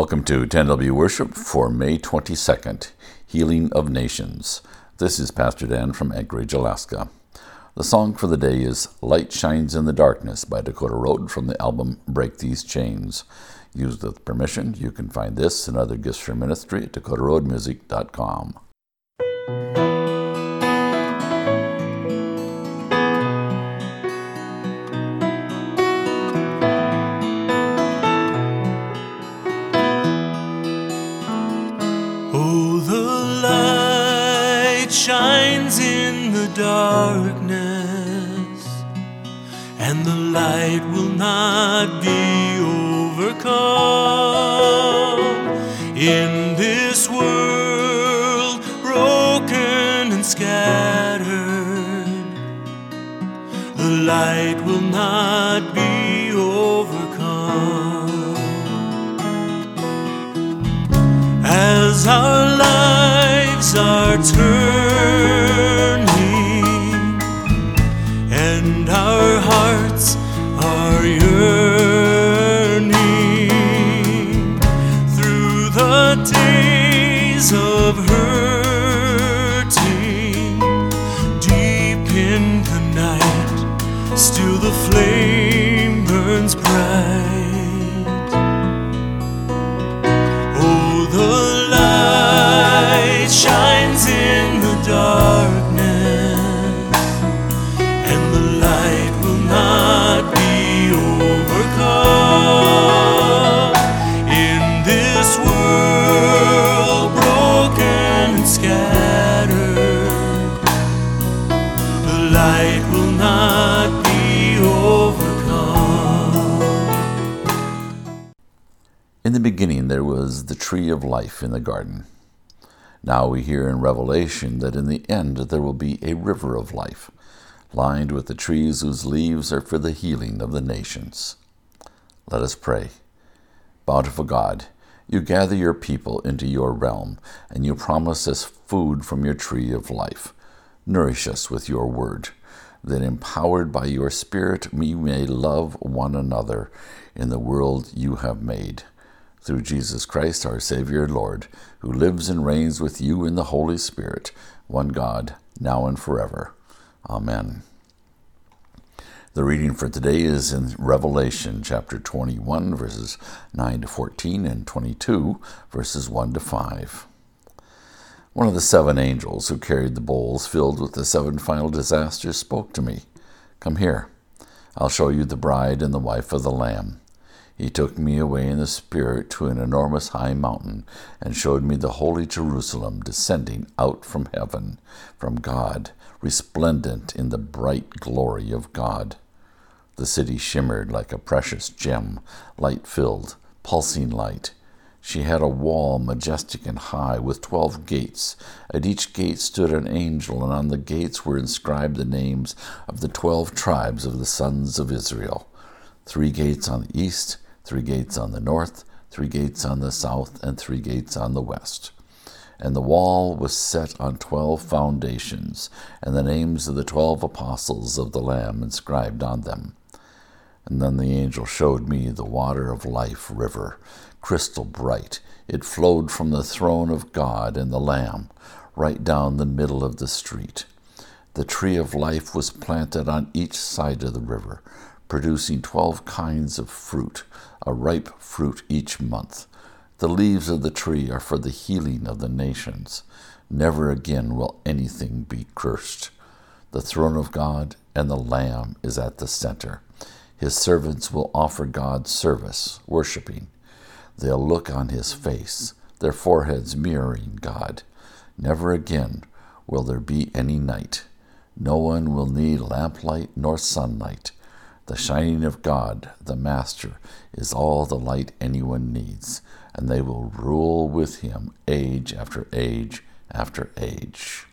Welcome to 10W Worship for May 22nd, Healing of Nations. This is Pastor Dan from Anchorage, Alaska. The song for the day is Light Shines in the Darkness by Dakota Road from the album Break These Chains. Used with permission, you can find this and other gifts for ministry at dakotaroadmusic.com. Shines in the darkness, and the light will not be overcome. In this world, broken and scattered, the light will not be overcome. As our lives are turned, our hearts are yearning through the days of hurting. Deep in the night, still the flame burns bright. Oh, the light shines in the dark. In the beginning there was the tree of life in the garden. Now we hear in Revelation that in the end there will be a river of life, lined with the trees whose leaves are for the healing of the nations. Let us pray. Bountiful God, you gather your people into your realm, and you promise us food from your tree of life. Nourish us with your word, that empowered by your Spirit we may love one another in the world you have made. Through Jesus Christ, our Savior and Lord, who lives and reigns with you in the Holy Spirit, one God, now and forever. Amen. The reading for today is in Revelation chapter 21, verses 9 to 14, and 22, verses 1 to 5. One of the seven angels who carried the bowls filled with the seven final disasters spoke to me. "Come here, I'll show you the bride and the wife of the Lamb." He took me away in the Spirit to an enormous high mountain and showed me the holy Jerusalem descending out from heaven, from God, resplendent in the bright glory of God. The city shimmered like a precious gem, light-filled, pulsing light. She had a wall majestic and high, with 12 gates. At each gate stood an angel, and on the gates were inscribed the names of the 12 tribes of the sons of Israel. 3 gates on the east, 3 gates on the north, 3 gates on the south, and 3 gates on the west. And the wall was set on 12 foundations, and the names of the 12 apostles of the Lamb inscribed on them. And then the angel showed me the water of life river, crystal bright. It flowed from the throne of God and the Lamb, right down the middle of the street. The tree of life was planted on each side of the river, producing 12 kinds of fruit, a ripe fruit each month. The leaves of the tree are for the healing of the nations. Never again will anything be cursed. The throne of God and the Lamb is at the center. His servants will offer God service, worshiping. They'll look on his face, their foreheads mirroring God. Never again will there be any night. No one will need lamplight nor sunlight. The shining of God, the Master, is all the light anyone needs, and they will rule with him age after age after age.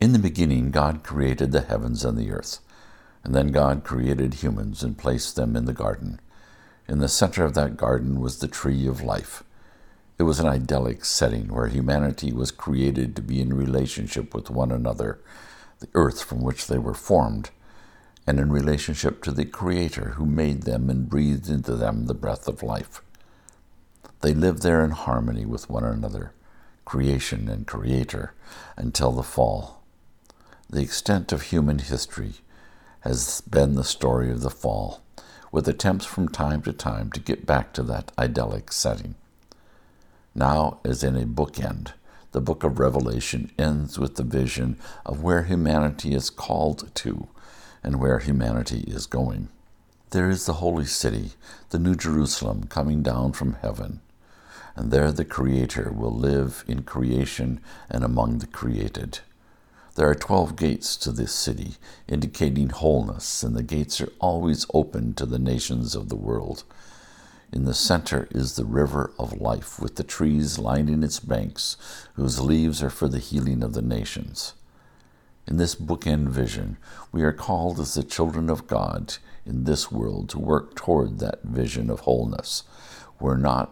In the beginning, God created the heavens and the earth, and then God created humans and placed them in the garden. In the center of that garden was the tree of life. It was an idyllic setting where humanity was created to be in relationship with one another, the earth from which they were formed, and in relationship to the Creator who made them and breathed into them the breath of life. They lived there in harmony with one another, creation and creator, until the fall. The extent of human history has been the story of the fall, with attempts from time to time to get back to that idyllic setting. Now, as in a bookend, the book of Revelation ends with the vision of where humanity is called to and where humanity is going. There is the holy city, the New Jerusalem, coming down from heaven, and there the Creator will live in creation and among the created. There are 12 gates to this city, indicating wholeness, and the gates are always open to the nations of the world. In the center is the river of life, with the trees lining its banks, whose leaves are for the healing of the nations. In this bookend vision, we are called as the children of God in this world to work toward that vision of wholeness, where not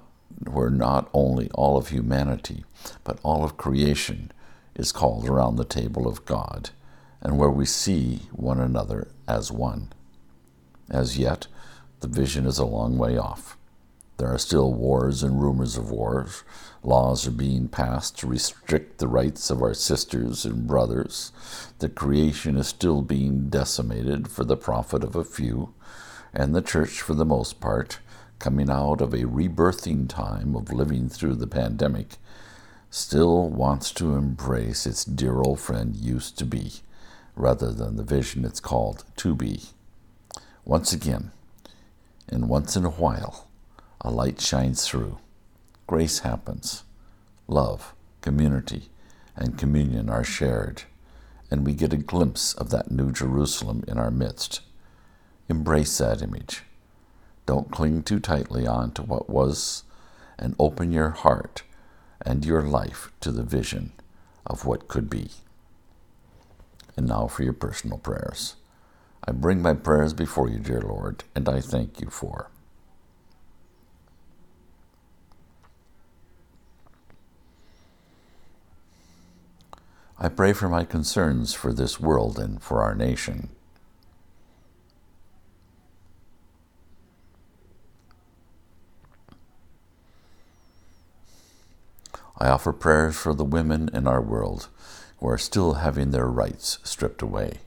only all of humanity, but all of creation is called around the table of God, and where we see one another as one. As yet, the vision is a long way off. There are still wars and rumors of wars. Laws are being passed to restrict the rights of our sisters and brothers. The creation is still being decimated for the profit of a few, and the church, for the most part, coming out of a rebirthing time of living through the pandemic, still wants to embrace its dear old friend used to be, rather than the vision it's called to be. Once again, and once in a while, a light shines through. Grace happens. Love, community, and communion are shared, and we get a glimpse of that New Jerusalem in our midst. Embrace that image. Don't cling too tightly on to what was, and open your heart and your life to the vision of what could be. And now for your personal prayers. I bring my prayers before you, dear Lord, and I thank you for I pray for my concerns for this world and for our nation. I offer prayers for the women in our world who are still having their rights stripped away.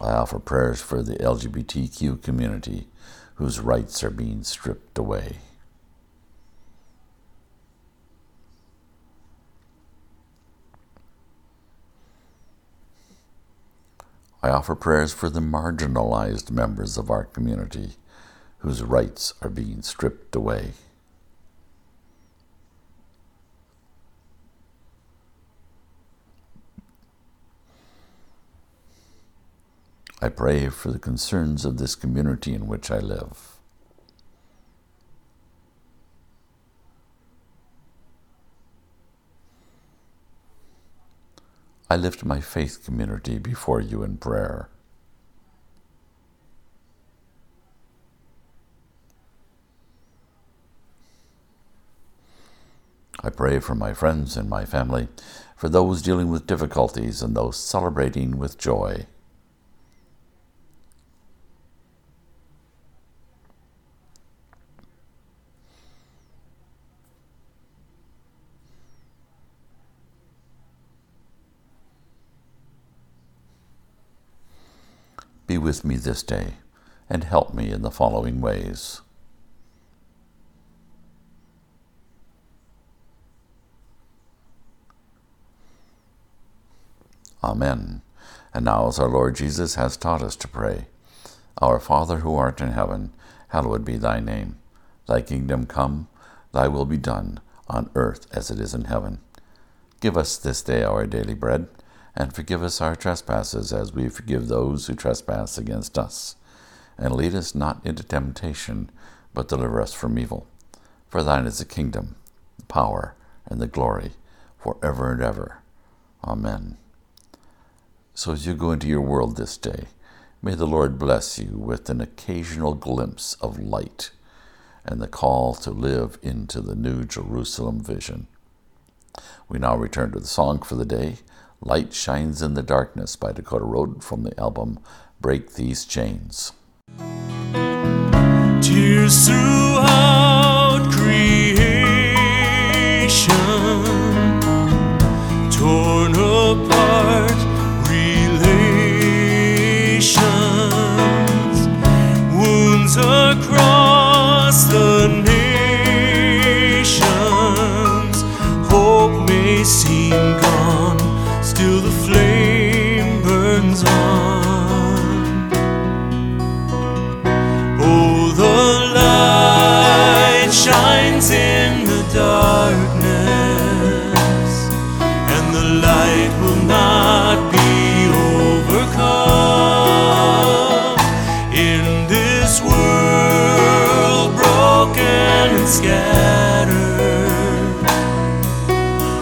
I offer prayers for the LGBTQ community whose rights are being stripped away. I offer prayers for the marginalized members of our community whose rights are being stripped away. I pray for the concerns of this community in which I live. I lift my faith community before you in prayer. I pray for my friends and my family, for those dealing with difficulties and those celebrating with joy. Be with me this day, and help me in the following ways. Amen. And now, as our Lord Jesus has taught us to pray, Our Father who art in heaven, hallowed be thy name. Thy kingdom come, thy will be done, on earth as it is in heaven. Give us this day our daily bread, and forgive us our trespasses as we forgive those who trespass against us. And lead us not into temptation, but deliver us from evil. For thine is the kingdom, the power, and the glory, forever and ever. Amen. So as you go into your world this day, may the Lord bless you with an occasional glimpse of light and the call to live into the New Jerusalem vision. We now return to the song for the day, Light Shines in the Darkness by Dakota Road from the album Break These Chains. Tears throughout creation, torn apart relations, wounds across the nations. Hope may seem gone, still the flame burns on. In the darkness, and the light will not be overcome. In this world broken and scattered,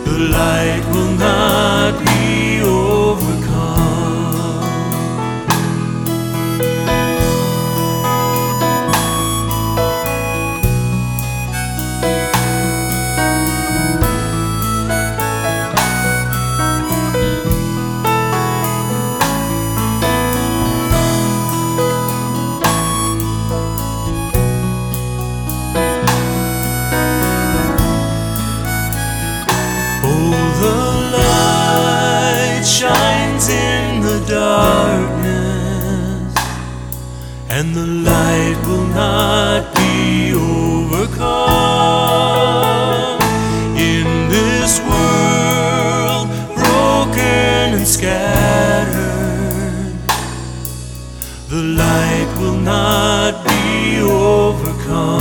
the light will not be overcome. Darkness, and the light will not be overcome. In this world, broken and scattered, the light will not be overcome.